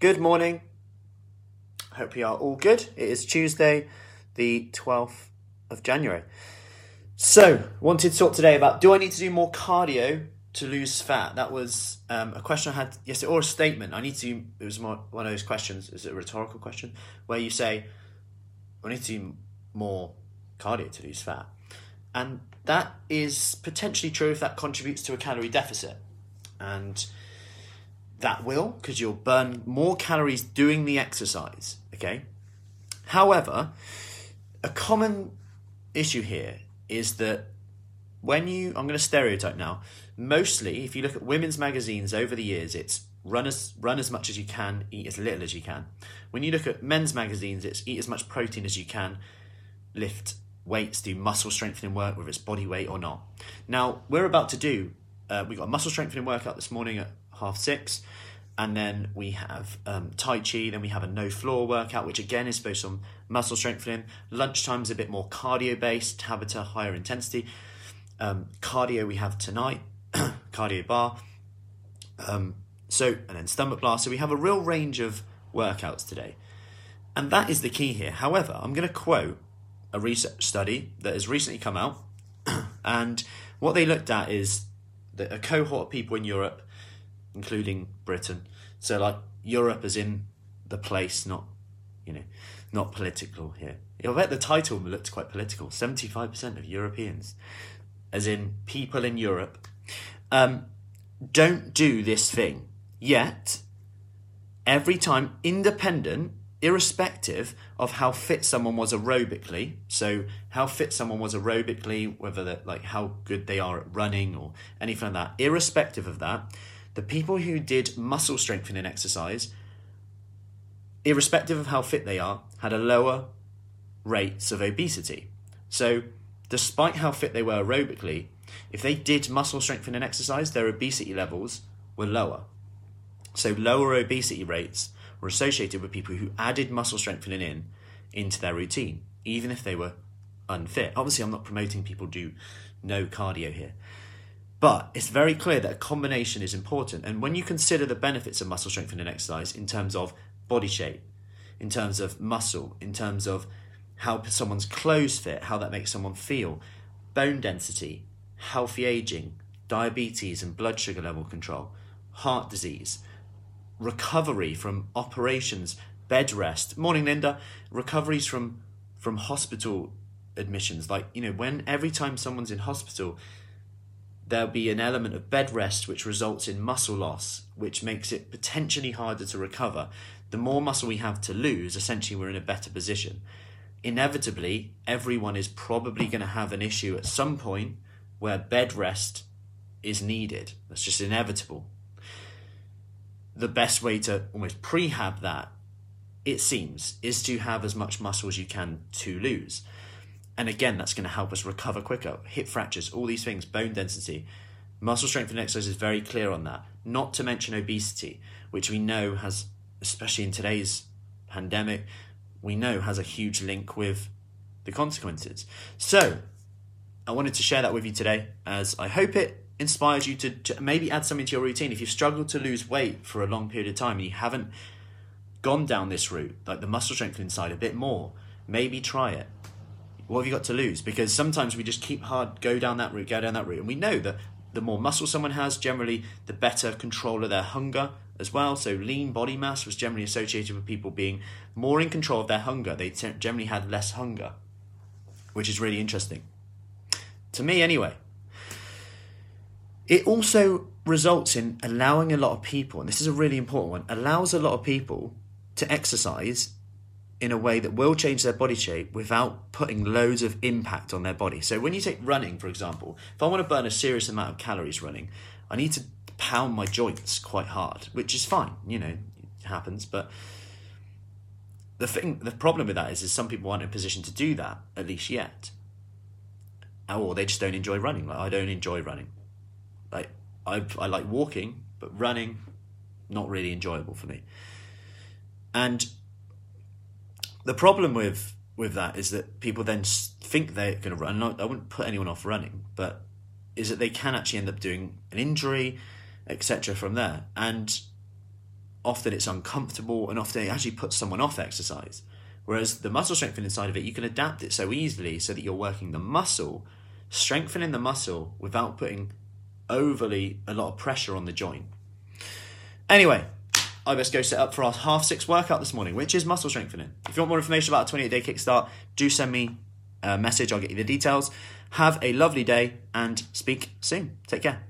Good morning. I hope you are all good. It is Tuesday, the 12th of January. So, wanted to talk today about, do I need to do more cardio to lose fat? That was a question I had yesterday, or a statement. It was more, one of those questions, is it a rhetorical question, where you say, I need to do more cardio to lose fat. And that is potentially true if that contributes to a calorie deficit. And that will, because you'll burn more calories doing the exercise, okay? However, a common issue here is that when you, I'm going to stereotype now, mostly if you look at women's magazines over the years, it's run as much as you can, eat as little as you can. When you look at men's magazines, it's eat as much protein as you can, lift weights, do muscle strengthening work, whether it's body weight or not. Now, we're about to do, we've got a muscle strengthening workout this morning at 6:30, and then we have Tai Chi, then we have a no floor workout, which again is based on muscle strengthening. Lunchtime's a bit more cardio based, Tabata, higher intensity. Cardio we have tonight, cardio bar, and then stomach blast. So we have a real range of workouts today, and that is the key here. However, I'm going to quote a research study that has recently come out, and what they looked at is that a cohort of people in Europe, including Britain, so like Europe as in the place, not political here. I bet the title looked quite political. 75% of Europeans, as in people in Europe, don't do this thing. Yet, every time, independent, irrespective of how fit someone was aerobically, whether that, like how good they are at running or anything like that, irrespective of that, the people who did muscle strengthening exercise, irrespective of how fit they are, had a lower rates of obesity. So despite how fit they were aerobically, if they did muscle strengthening exercise, their obesity levels were lower. So lower obesity rates were associated with people who added muscle strengthening into their routine, even if they were unfit. Obviously, I'm not promoting people do no cardio here. But it's very clear that a combination is important. And when you consider the benefits of muscle strengthening exercise in terms of body shape, in terms of muscle, in terms of how someone's clothes fit, how that makes someone feel, bone density, healthy aging, diabetes and blood sugar level control, heart disease, recovery from operations, bed rest. Morning, Linda. Recoveries from hospital admissions. Like, when every time someone's in hospital, there'll be an element of bed rest which results in muscle loss, which makes it potentially harder to recover. The more muscle we have to lose, essentially we're in a better position. Inevitably, everyone is probably going to have an issue at some point where bed rest is needed. That's just inevitable. The best way to almost prehab that, it seems, is to have as much muscle as you can to lose. And again, that's going to help us recover quicker. Hip fractures, all these things, bone density. Muscle strengthening exercise is very clear on that. Not to mention obesity, which we know has, especially in today's pandemic, we know has a huge link with the consequences. So I wanted to share that with you today, as I hope it inspires you to maybe add something to your routine. If you've struggled to lose weight for a long period of time and you haven't gone down this route, like the muscle strengthening side a bit more, maybe try it. What have you got to lose? Because sometimes we just go down that route. And we know that the more muscle someone has, generally, the better control of their hunger as well. So lean body mass was generally associated with people being more in control of their hunger. They generally had less hunger, which is really interesting. To me, anyway. It also results in allowing a lot of people, and this is a really important one, allows a lot of people to exercise in a way that will change their body shape without putting loads of impact on their body. So when you take running, for example, if I want to burn a serious amount of calories running, I need to pound my joints quite hard, which is fine, it happens. But the problem with that is some people aren't in a position to do that, at least yet. Or they just don't enjoy running. Like, I don't enjoy running. Like, I like walking, but running, not really enjoyable for me. And the problem with that is that people then think they're going to run. I wouldn't put anyone off running, but is that they can actually end up doing an injury, etc. from there. And often it's uncomfortable, and often it actually puts someone off exercise. Whereas the muscle strengthening side of it, you can adapt it so easily so that you're working the muscle, strengthening the muscle without putting overly a lot of pressure on the joint. Anyway, I best go set up for our 6:30 workout this morning, which is muscle strengthening. If you want more information about a 28-day kickstart, do send me a message. I'll get you the details. Have a lovely day and speak soon. Take care.